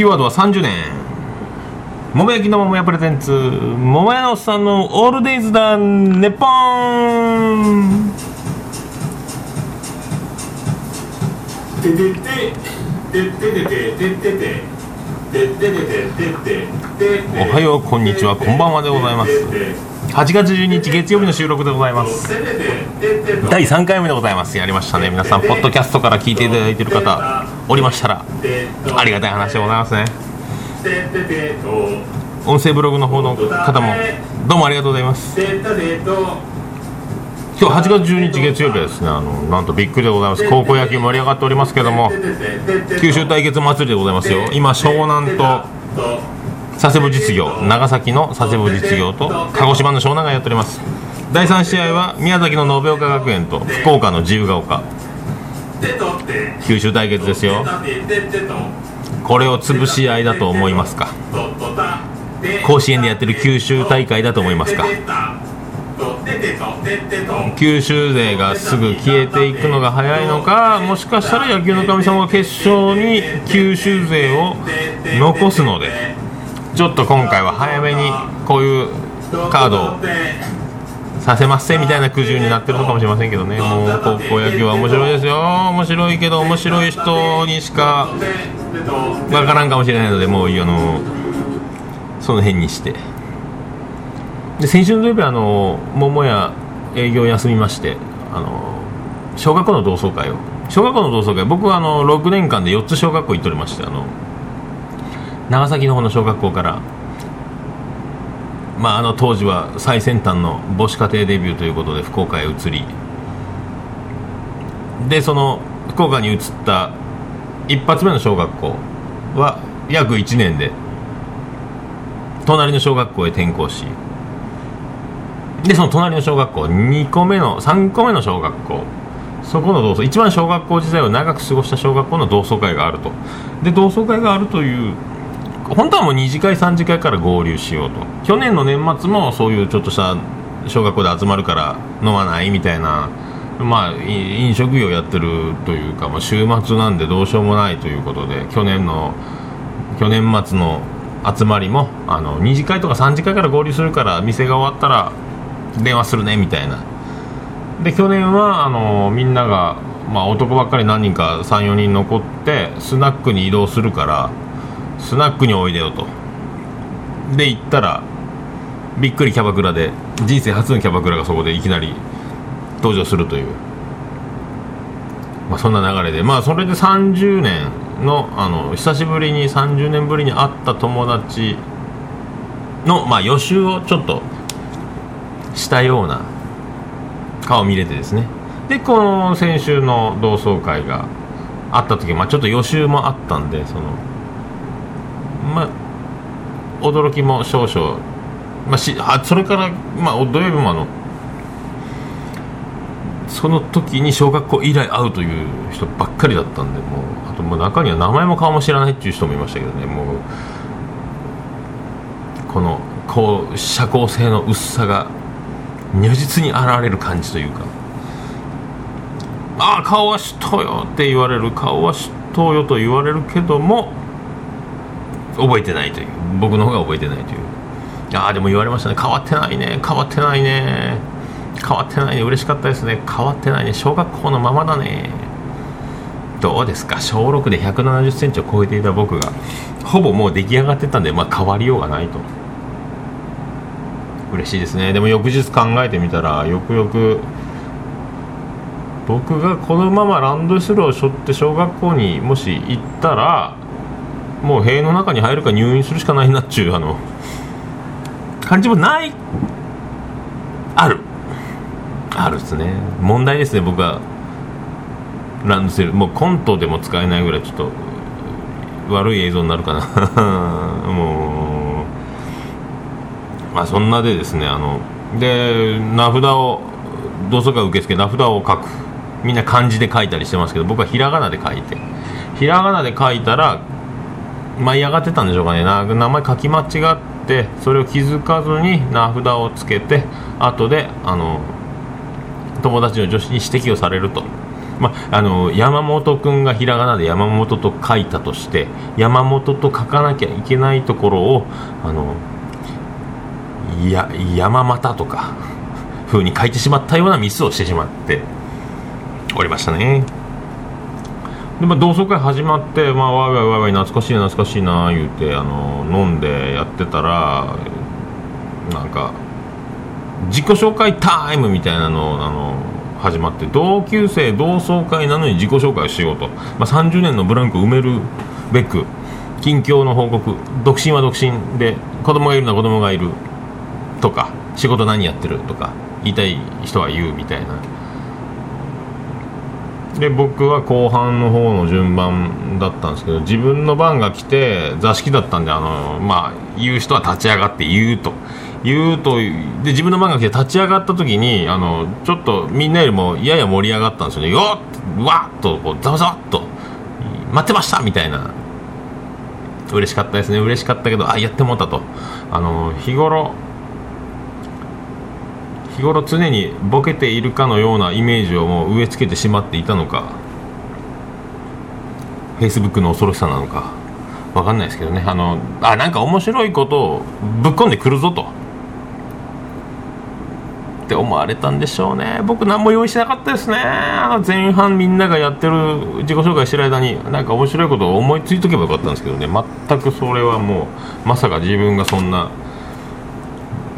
キーワードは30年。桃焼きの桃屋プレゼンツ、桃屋のおっさんのオールデイズだネポン。ててててててててておはよう、こんにちは、こんばんはでございます。8月12日月曜日の収録でございます。第3回目でございます。やりましたね。皆さんポッドキャストから聞いていただいている方おりましたらありがたい話でございますね。音声ブログの方の方もどうもありがとうございます。今日8月12日月曜日はですね、なんとびっくりでございます。高校野球盛り上がっておりますけども、九州対決祭りでございますよ。今湘南と佐世保実業、長崎の佐世保実業と鹿児島の湘南がやっております。第3試合は宮崎の延岡学園と福岡の自由が丘、九州対決ですよ。これを潰し合いだと思いますか、甲子園でやってる九州大会だと思いますか。九州勢がすぐ消えていくのが早いのか、もしかしたら野球の神様が決勝に九州勢を残すので、ちょっと今回は早めにこういうカードをさせませんみたいな苦渋になってるのかもしれませんけどね。もう高校野球は面白いですよ。面白いけど面白い人にしかわからんかもしれないので、もうその辺にして。で、先週の土曜日桃屋営業休みまして、小学校の同窓会、僕は6年間で4つ小学校行っておりまして、長崎の方の小学校から、当時は最先端の母子家庭デビューということで福岡へ移り、でその福岡に移った一発目の小学校は約1年で隣の小学校へ転校し、でその隣の小学校、2個目の3個目の小学校、そこの同窓、一番小学校時代を長く過ごした小学校の同窓会があると。で同窓会があるという、本当はもう2次会3次会から合流しようと。去年の年末もそういうちょっとした小学校で集まるから飲まないみたいな、飲食業やってるというか、もう週末なんでどうしようもないということで、去年末の集まりも2次会とか3次会から合流するから、店が終わったら電話するねみたいな。で去年はみんなが、男ばっかり何人か 3,4 人残ってスナックに移動するからスナックにおいでよと。で行ったらびっくりキャバクラで、人生初のキャバクラがそこでいきなり登場するという、そんな流れで、それで30年の久しぶりに30年ぶりに会った友達の、予習をちょっとしたような顔見れてですね。でこの先週の同窓会があった時、ちょっと予習もあったんで、驚きも少々、それから、土曜日もその時に小学校以来会うという人ばっかりだったんで、あと中には名前も顔も知らないっていう人もいましたけどね。こう社交性の薄さが如実に現れる感じというか、顔は知っとうよって言われる、顔は知っとうよと言われるけども覚えてないという、僕の方が覚えてないという。でも言われましたね。変わってないね。嬉しかったですね。変わってないね、小学校のままだね。どうですか、小6で170センチを超えていた僕がほぼもう出来上がってたんで、変わりようがないと。嬉しいですね。でも翌日考えてみたら、よくよく僕がこのままランドセルを背負って小学校にもし行ったら、もう塀の中に入るか入院するしかないなっちゅう感じもない、あるですね。問題ですね。僕はランドセル、もうコントでも使えないぐらいちょっと悪い映像になるかなもうそんなでですね、で名札を同窓会受付名札を書く、みんな漢字で書いたりしてますけど、僕はひらがなで書いたら舞い上がってたんでしょうかね。名前書き間違って、それを気づかずに名札をつけて、後で友達の女子に指摘をされると。山本くんがひらがなで山本と書いたとして、山本と書かなきゃいけないところを山又とか風に書いてしまったようなミスをしてしまっておりましたね。で、同窓会始まって、わいわいわいわい懐かしいな言うて飲んでやってたら、なんか自己紹介タイムみたいなの始まって、同級生同窓会なのに自己紹介をしようと、30年のブランクを埋めるべく近況の報告、独身は独身で子供がいるな子供がいるとか、仕事何やってるとか言いたい人は言うみたいな。で、僕は後半の方の順番だったんですけど、自分の番が来て座敷だったんで、言う人は立ち上がって言うとで、自分の番が来て立ち上がった時にちょっとみんなよりもやや盛り上がったんですよね。よっわっとこうざわざわっと待ってましたみたいな。嬉しかったですね。嬉しかったけど、やってもうたと。日頃常にボケているかのようなイメージをもう植え付けてしまっていたのか、 Facebook の恐ろしさなのか分かんないですけどね、なんか面白いことをぶっ込んでくるぞとって思われたんでしょうね。僕何も用意しなかったですね。前半みんながやってる自己紹介してる間になんか面白いことを思いついとけばよかったんですけどね。全くそれはもう、まさか自分がそんな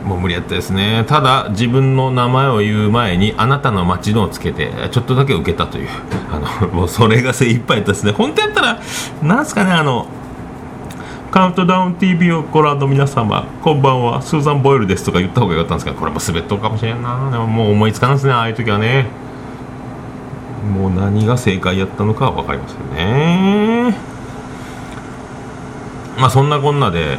もう無理やったですね。ただ自分の名前を言う前にあなたの街のをつけてちょっとだけ受けたという、もうそれが精一杯ですね。本当やったらなんすかね、カウントダウン TV をご覧の皆様こんばんは、スーザン・ボイルですとか言った方がよかったんですが、これも滑っとるかもしれんな。でも、もう思いつかないですね、ああいう時はね。もう何が正解やったのかは分かりませんね。そんなこんなで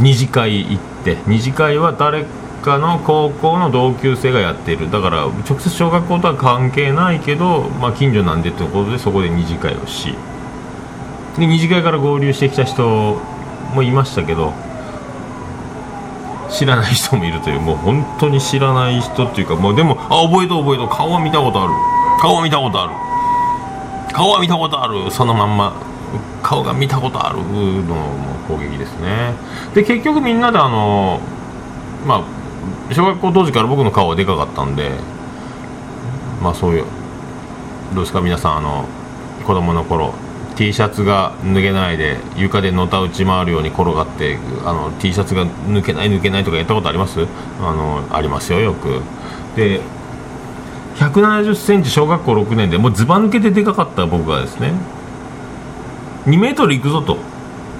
二次会行って、二次会は誰かの高校の同級生がやっている、だから直接小学校とは関係ないけど、近所なんでということでそこで二次会をし、で二次会から合流してきた人もいましたけど、知らない人もいるという、もう本当に知らない人っていうか、もうでも覚えと顔は見たことあるそのまんま顔が見たことあるの攻撃ですね。で、結局みんなで小学校当時から僕の顔はでかかったんで、そういうどうですか皆さん、子供の頃 T シャツが脱げないで床でのた打ち回るように転がってT シャツが抜けないとかやったことあります？ありますよ、よく。で、170センチ、小学校6年でもうずば抜けてでかかった僕がですね、2メートル行くぞと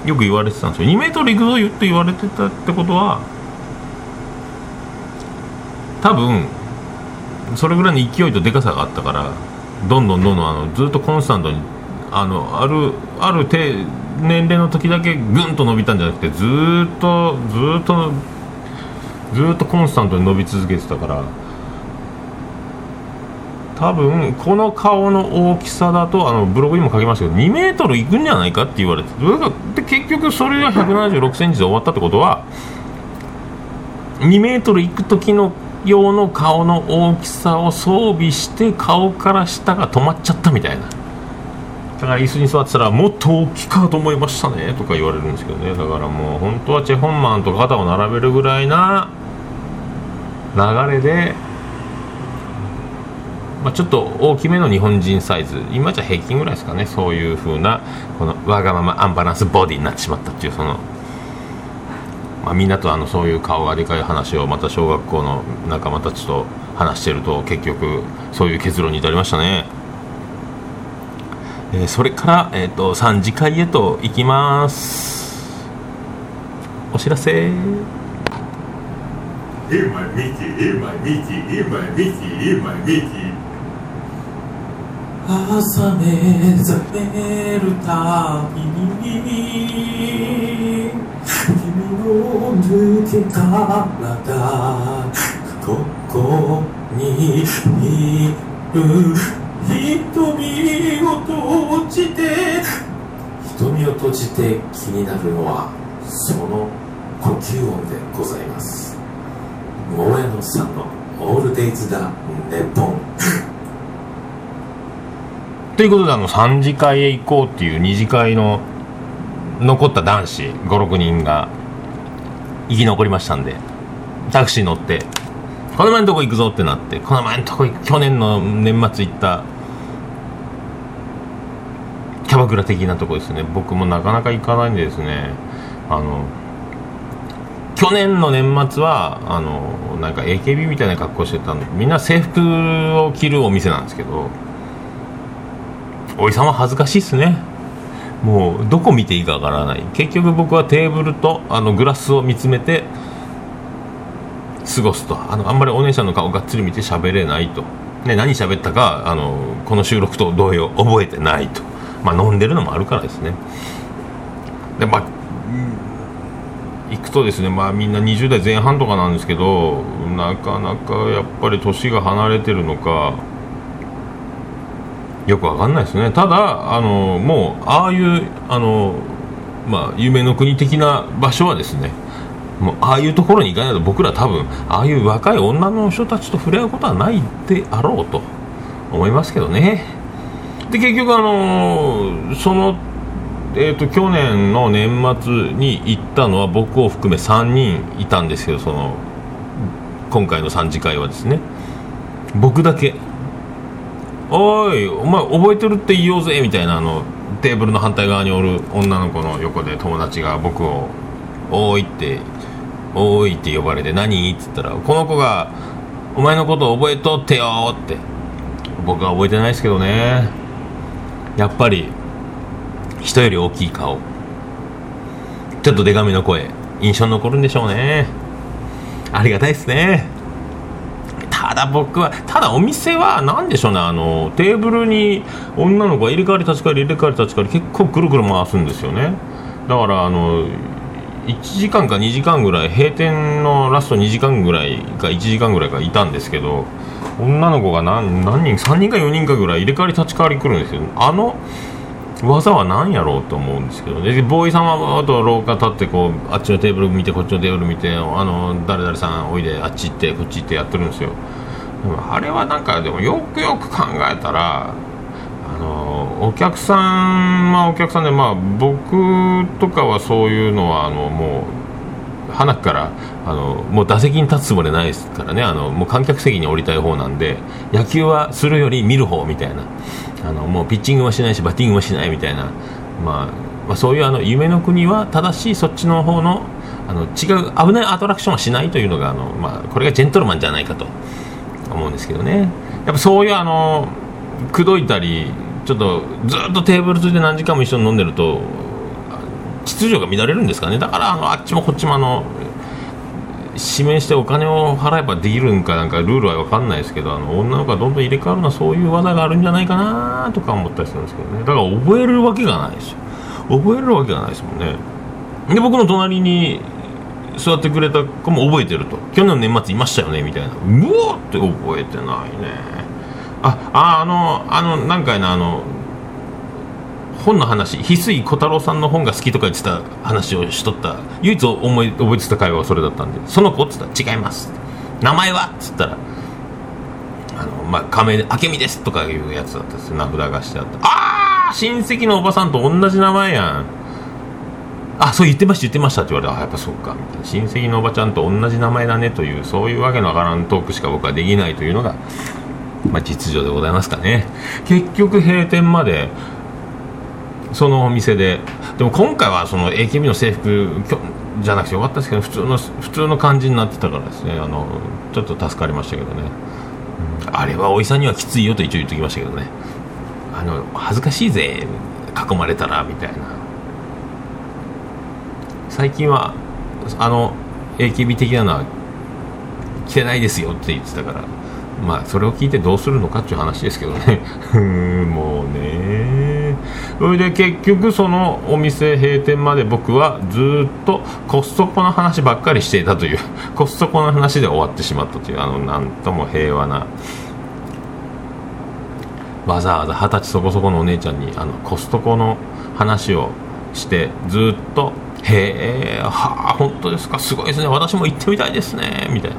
よく言われてたんですよ。2メートル行くぞよって言われてたってことは、多分それぐらいの勢いとでかさがあったから、どんどんずっとコンスタントにある年齢の時だけぐんと伸びたんじゃなくて、ずっとコンスタントに伸び続けてたから、多分この顔の大きさだとブログにも書きましたけど2メートルいくんじゃないかって言われて、で結局それが176センチで終わったってことは、2メートルいく時の用の顔の大きさを装備して顔から下が止まっちゃったみたいな。だから椅子に座ってたらもっと大きかと思いましたねとか言われるんですけどね。だからもう本当はチェ・ホンマンと肩を並べるぐらいな流れで、ちょっと大きめの日本人サイズ、今じゃ平均ぐらいですかね。そういう風なこのわがままアンバランスボディになってしまったっていう、その、みんなとそういう顔がでかい話をまた小学校の仲間たちと話してると、結局そういう結論に至りましたね。それから、3次会へと行きます。お知らせ。今道朝目覚めるたびに君の抜けた体ここにいる、瞳を閉じて気になるのはその呼吸音でございます。萌えのさんのオールデイズだネッポンということで、3次会へ行こうっていう2次会の残った男子 5,6 人が生き残りましたんで、タクシー乗ってこの前のとこ行くぞってなって、この前のとこ去年の年末行ったキャバクラ的なとこですね。僕もなかなか行かないんでですね、去年の年末はなんか AKB みたいな格好してたんで、みんな制服を着るお店なんですけど、おじさんは恥ずかしいっすね。もうどこ見ていいかわからない。結局僕はテーブルとグラスを見つめて過ごすと、あんまりお姉ちゃんの顔がっつり見て喋れないと、ね、何喋ったかこの収録と同様覚えてないと、まあ、飲んでるのもあるからですね。で、まあ、行くとですね、まあ、みんな20代前半とかなんですけど、なかなかやっぱり年が離れてるのかよくわかんないですね。ただもうああいうまあ、夢の国的な場所はですね、もうああいうところに行かないと僕ら多分ああいう若い女の人たちと触れ合うことはないであろうと思いますけどね。で、結局去年の年末に行ったのは僕を含め3人いたんですけど、今回の3次会はですね、僕だけおいお前覚えてるって言おうぜみたいな、テーブルの反対側におる女の子の横で友達が僕をおーいって呼ばれて、何っつったら、この子がお前のことを覚えとってよって。僕は覚えてないですけどね、やっぱり人より大きい顔、ちょっとデカめの声、印象に残るんでしょうね。ありがたいですね。ただお店は何でしょうね、テーブルに女の子が入れ替わり立ち替わり入れ替わり立ち替わり結構ぐるぐる回すんですよね。だから1時間か2時間ぐらい、閉店のラスト2時間ぐらいか1時間ぐらいかいたんですけど、女の子が何人3人か4人かぐらい入れ替わり立ち替わり来るんですよ。あの技は何やろうと思うんですけどね。ボーイさんはあと廊下立って、こうあっちのテーブル見てこっちのテーブル見て、誰々さんおいであっち行ってこっち行ってやってるんですよ。でもあれはなんか、でもよくよく考えたらお客さんはお客さんで、まあ、僕とかはそういうのはもう鼻からもう打席に立つつもりないですからね。もう観客席に降りたい方なんで、野球はするより見る方みたいな、もうピッチングはしないしバッティングはしないみたいな、まあ、そういう夢の国は正しい、そっちの方の違う危ないアトラクションはしないというのがまあ、これがジェントルマンじゃないかと思うんですけどね。やっぱそういうくどいたり、ちょっとずっとテーブルついて何時間も一緒に飲んでると秩序が乱れるんですかね。だからあっちもこっちも指名してお金を払えばできるんか、なんかルールは分かんないですけど、女の子がどんどん入れ替わるのはそういう技があるんじゃないかなとか思ったりするんですけどね。だから覚えるわけがないですよ。覚えるわけがないですもんね。で、僕の隣に座ってくれた子も覚えてると、去年の年末いましたよねみたいな、うおーって覚えてないね。何回な本の話、翡翠小太郎さんの本が好きとか言ってた話をしとった、唯一覚えてた会話はそれだったんで、その子っつったら違います名前はっつったらまあ、仮名で明美ですとかいうやつだったんですよ。名札がしてあった、親戚のおばさんと同じ名前やん、そう言ってましたって言われて、やっぱそうかみたいな、親戚のおばちゃんと同じ名前だねという、そういうわけのわからんトークしか僕はできないというのがまあ、実情でございますかね。結局閉店までそのお店で、でも今回はその AKB の制服じゃなくてよかったですけど、普通の感じになってたからですね、ちょっと助かりましたけどね、あれはおじさんにはきついよと一応言ってきましたけどね、恥ずかしいぜ囲まれたらみたいな。最近はAKB 的なのは着てないですよって言ってたから、まあ、それを聞いてどうするのかっていう話ですけどねもうね。それで結局そのお店閉店まで僕はずっとコストコの話ばっかりしていたというコストコの話で終わってしまったという、なんとも平和な、わざわざ20歳そこそこのお姉ちゃんにコストコの話をしてずっとへえはあ本当ですかすごいですね私も行ってみたいですねみたいな、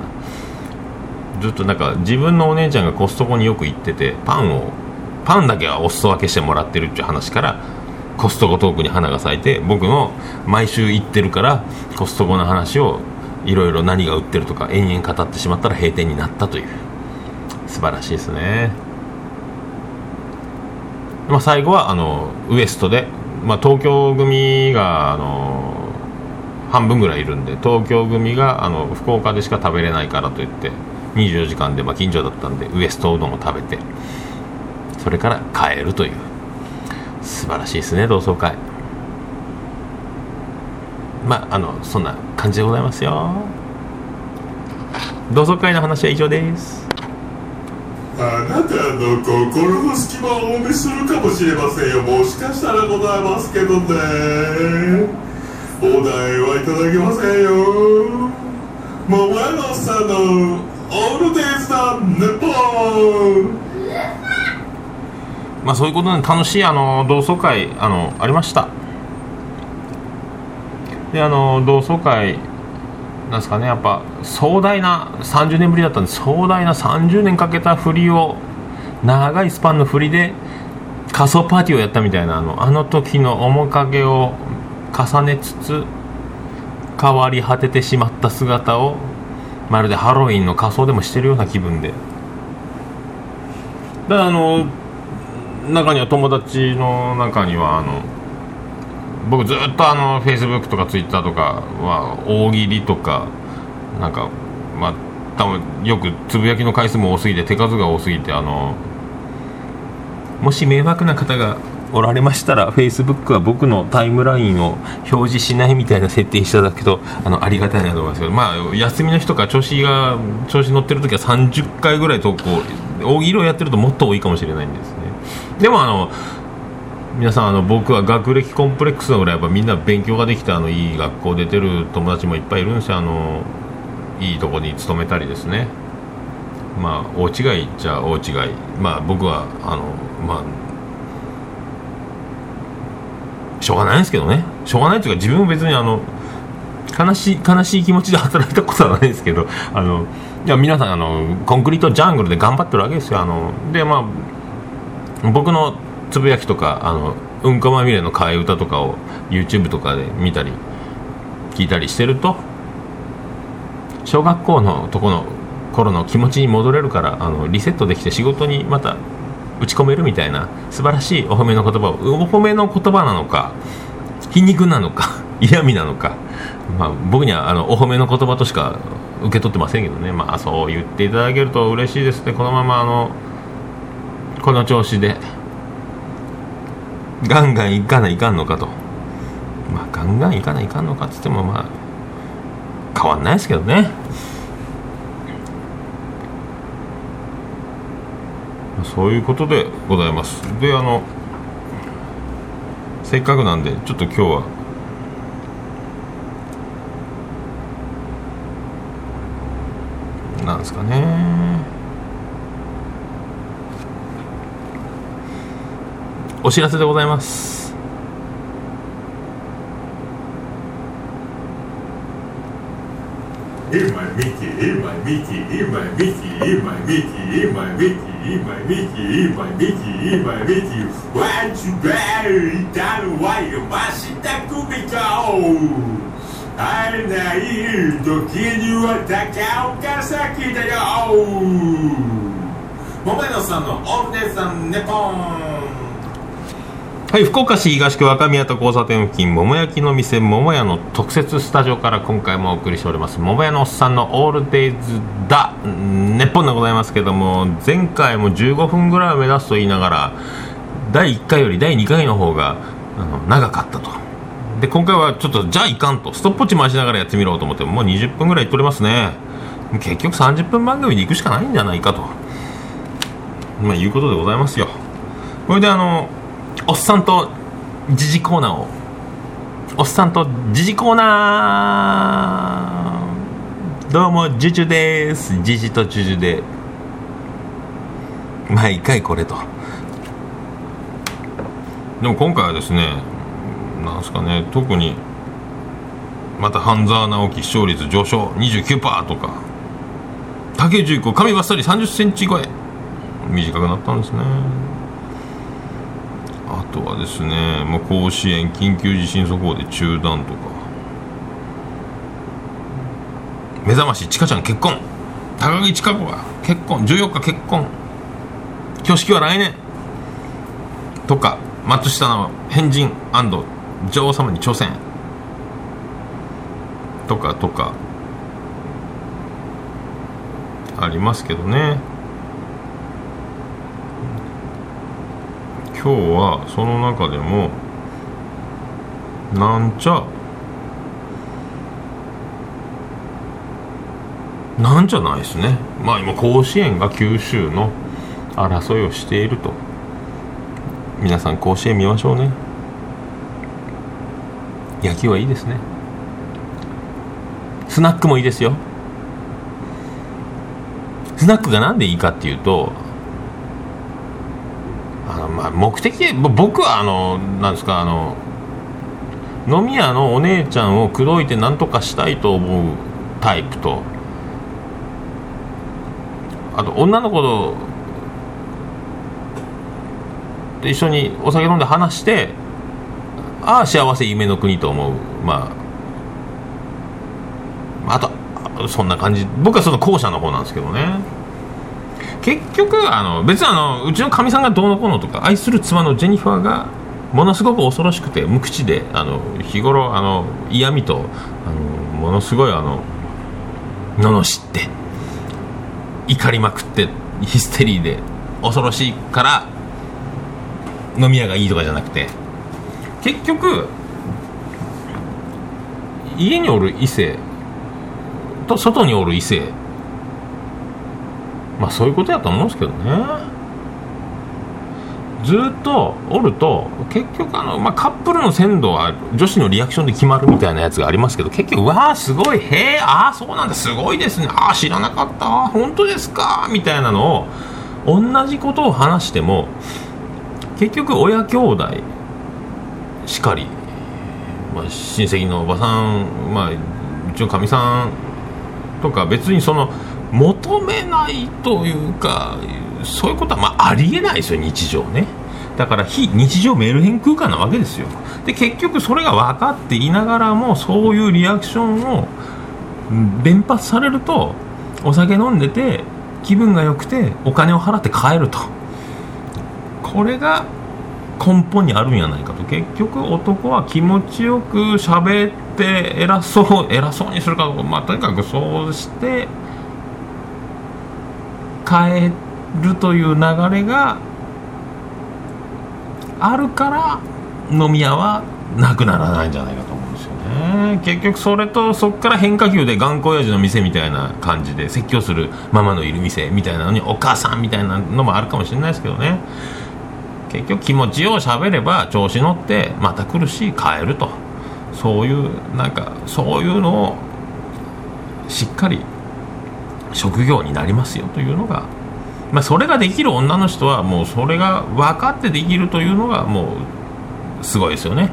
ずっとなんか自分のお姉ちゃんがコストコによく行ってて、パンだけはお裾分けしてもらってるっていう話からコストコトークに花が咲いて、僕も毎週行ってるからコストコの話をいろいろ何が売ってるとか延々語ってしまったら閉店になったという。素晴らしいですね。まあ、最後はウエストで、まあ、東京組が半分ぐらいいるんで、東京組が福岡でしか食べれないからといって24時間で、まあ、近所だったんでウエストうどんを食べて、それから帰るという。素晴らしいですね、同窓会。まあそんな感じでございますよ。同窓会の話は以上です。あなたの心の隙間をお見するかもしれませんよ。もしかしたらございますけどね、お題はいただけませんよ。桃山さんのオールデイズ・ザ・ネポン。まあ、そういうことで楽しい同窓会ありました。で同窓会なんですかね、やっぱ壮大な30年ぶりだったんで、壮大な30年かけた振りを、長いスパンの振りで仮想パーティーをやったみたいな、あの時の面影を重ねつつ変わり果ててしまった姿を、まるでハロウィンの仮装でもしてるような気分で。だから中には友達の中には僕ずっとFacebook とか Twitter とかは大喜利とかなんか、まあ多分よくつぶやきの回数も多すぎて手数が多すぎて、もし迷惑な方がおられましたら Facebook は僕のタイムラインを表示しないみたいな設定しただけどありがたいなと思いますけど、まあ休みの日とか調子乗ってる時は30回ぐらい投稿、大喜利をやってるともっと多いかもしれないんですね。でも皆さん僕は学歴コンプレックスのぐらいやっぱみんな勉強ができていい学校出てる友達もいっぱいいるんですよ。いいとこに勤めたりですね。まあ大違いっちゃ大違い。まあ僕はまあしょうがないんですけどね。しょうがないというか自分も別に悲しい気持ちで働いたことはないですけど、いや皆さんコンクリートジャングルで頑張ってるわけですよ。でまあ僕のつぶやきとかうんこまみれの替え歌とかを YouTube とかで見たり聞いたりしてると、小学校のとこの頃の気持ちに戻れるから、リセットできて仕事にまた打ち込めるみたいな、素晴らしいお褒めの言葉を。お褒めの言葉なのか皮肉なのか嫌味なのか、まあ、僕にはお褒めの言葉としか受け取ってませんけどね。まあそう言っていただけると嬉しいですね。このままこの調子でガンガンいかないかんのかと、まあガンガンいかないかんのかっつってもまあ変わんないですけどね。そういうことでございます。でせっかくなんでちょっと今日はなんですかね、お知らせでございます。あれない時には高岡崎だよ。桃山さんのオールデイズ・ザ・ネポン。はい、福岡市東区若宮と交差点付近、桃焼きの店桃屋の特設スタジオから今回もお送りしております、桃屋のおっさんのオールデイズ・ザ・ネポンでございますけども、前回も15分ぐらいを目指すと言いながら第1回より第2回の方が長かったと。で今回はちょっとじゃあいかんとストップウォッチ回しながらやってみろうと思って、もう20分ぐらいいっておりますね。結局30分番組で行くしかないんじゃないかと、まあ、いうことでございますよ。これでおっさんと時事コーナーを、おっさんと時事コーナー、どうもジュジュです。時事とジュジュで毎回これと。でも今回はですね、なんですかね、特にまた半沢直樹視聴率上昇 29% とか竹11個、髪ばっさり30センチ超え、短くなったんですね。あとはですね、まあ、甲子園緊急地震速報で中断とか、目覚ましちかちゃん結婚、高木千佳子が結婚、14日結婚、挙式は来年とか、松下の変人&女王様に挑戦とかとかありますけどね。今日はその中でもなんじゃないですね。まあ今甲子園が九州の争いをしていると。皆さん甲子園見ましょうね。野球はいいですね。スナックもいいですよ。スナックがなんでいいかっていうと、まあ目的で僕はなんですか、飲み屋のお姉ちゃんを口説いてなんとかしたいと思うタイプと、あと女の子と一緒にお酒飲んで話して、ああ幸せ夢の国と思う、まああとそんな感じ。僕はその後者の方なんですけどね。結局別にうちのかみさんがどうのこうのとか、愛する妻のジェニファーがものすごく恐ろしくて無口で、日頃嫌味とものすごい罵って怒りまくってヒステリーで恐ろしいから飲み屋がいいとかじゃなくて、結局家におる異性と外におる異性、まあそういうことやと思うんですけどね。ずっとおると結局まあ、カップルの鮮度は女子のリアクションで決まるみたいなやつがありますけど、結局わあすごい、へえ、ああそうなんだ、すごいですね、ああ知らなかった、本当ですかみたいなのを同じことを話しても、結局親兄弟しかり、まあ、親戚のおばさん、まあうちのかみさんとか、別にその求めないというか、そういうことはまあありえないですよ、日常ね。だから非日常メルヘン空間なわけですよ。で結局それが分かっていながらも、そういうリアクションを連発されると、お酒飲んでて気分が良くてお金を払って帰ると、これが根本にあるんじゃないかと。結局男は気持ちよく喋って偉そうにするかどうか、まあとにかくそうして変えるという流れがあるから、飲み屋はなくならないんじゃないかと思うんですよね。結局それと、そこから変化球で頑固親父の店みたいな感じで説教するママのいる店みたいなのにお母さんみたいなのもあるかもしれないですけどね。結局気持ちを喋れば調子乗ってまた来るし帰ると、そういうなんかそういうのをしっかり職業になりますよというのが、まあ、それができる女の人はもうそれが分かってできるというのがもうすごいですよね。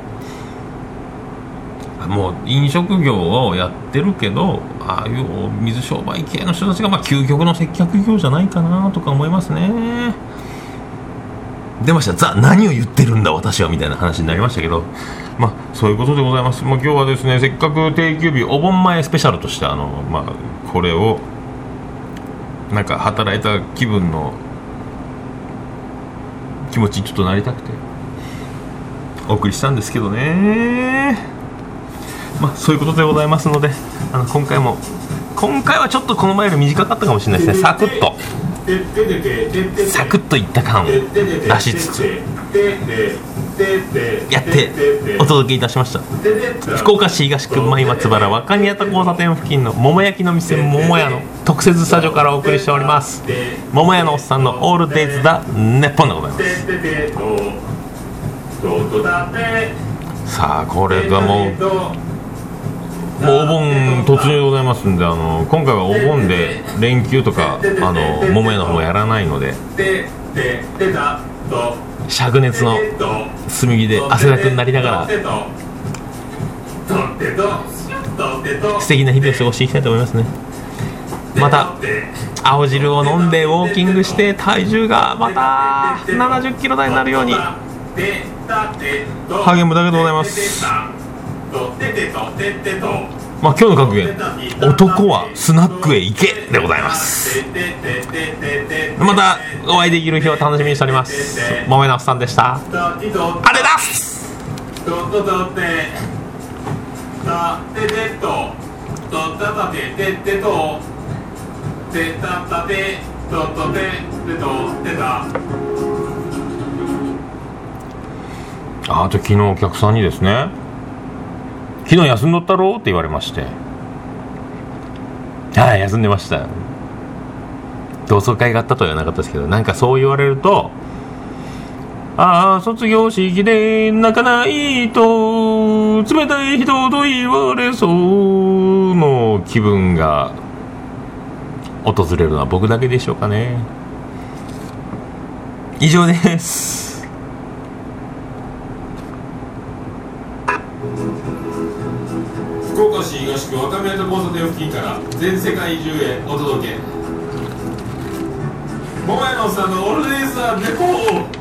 もう飲食業をやってるけど、ああいう水商売系の人たちがまあ究極の接客業じゃないかなとか思いますね。出ました、ザ・何を言ってるんだ私はみたいな話になりましたけど、まあそういうことでございます。まあ、今日はですね、せっかく定休日お盆前スペシャルとして、まあこれをなんか働いた気分の気持ちにちょっとなりたくてお送りしたんですけどね。まあそういうことでございますので、今回はちょっとこの前より短かったかもしれないですね。サクッといった感を出しつつやってお届けいたしました。福岡市東区前松原若宮田交差点付近の桃焼きの店桃屋の特設スタジオからお送りしております。桃屋のおっさんのオールデイズだネッポンでございます。さあこれがもうお盆突入でございますんで、今回はお盆で連休とか桃屋の方やらないので、灼熱の炭火で汗だくになりながら素敵な日々を過ごしていきたいと思いますね。また青汁を飲んでウォーキングして体重がまた70キロ台になるように励むだけでございます。まあ、今日の格言、男はスナックへ行けでございます。またお会いできる日を楽しみにしております。もめなおさんでした。あれだすあー、昨日お客さんにですね、昨日休んどったろうって言われまして、はい、休んでました。同窓会があったとは言わなかったですけど、なんかそう言われると、ああ卒業式で泣かないと冷たい人と言われそうの気分が訪れるのは僕だけでしょうかね。以上です。福岡市東区若宮と交差点付近から全世界中へお届け、桃屋のおっさんのオールデイズ・ザ・ネコー。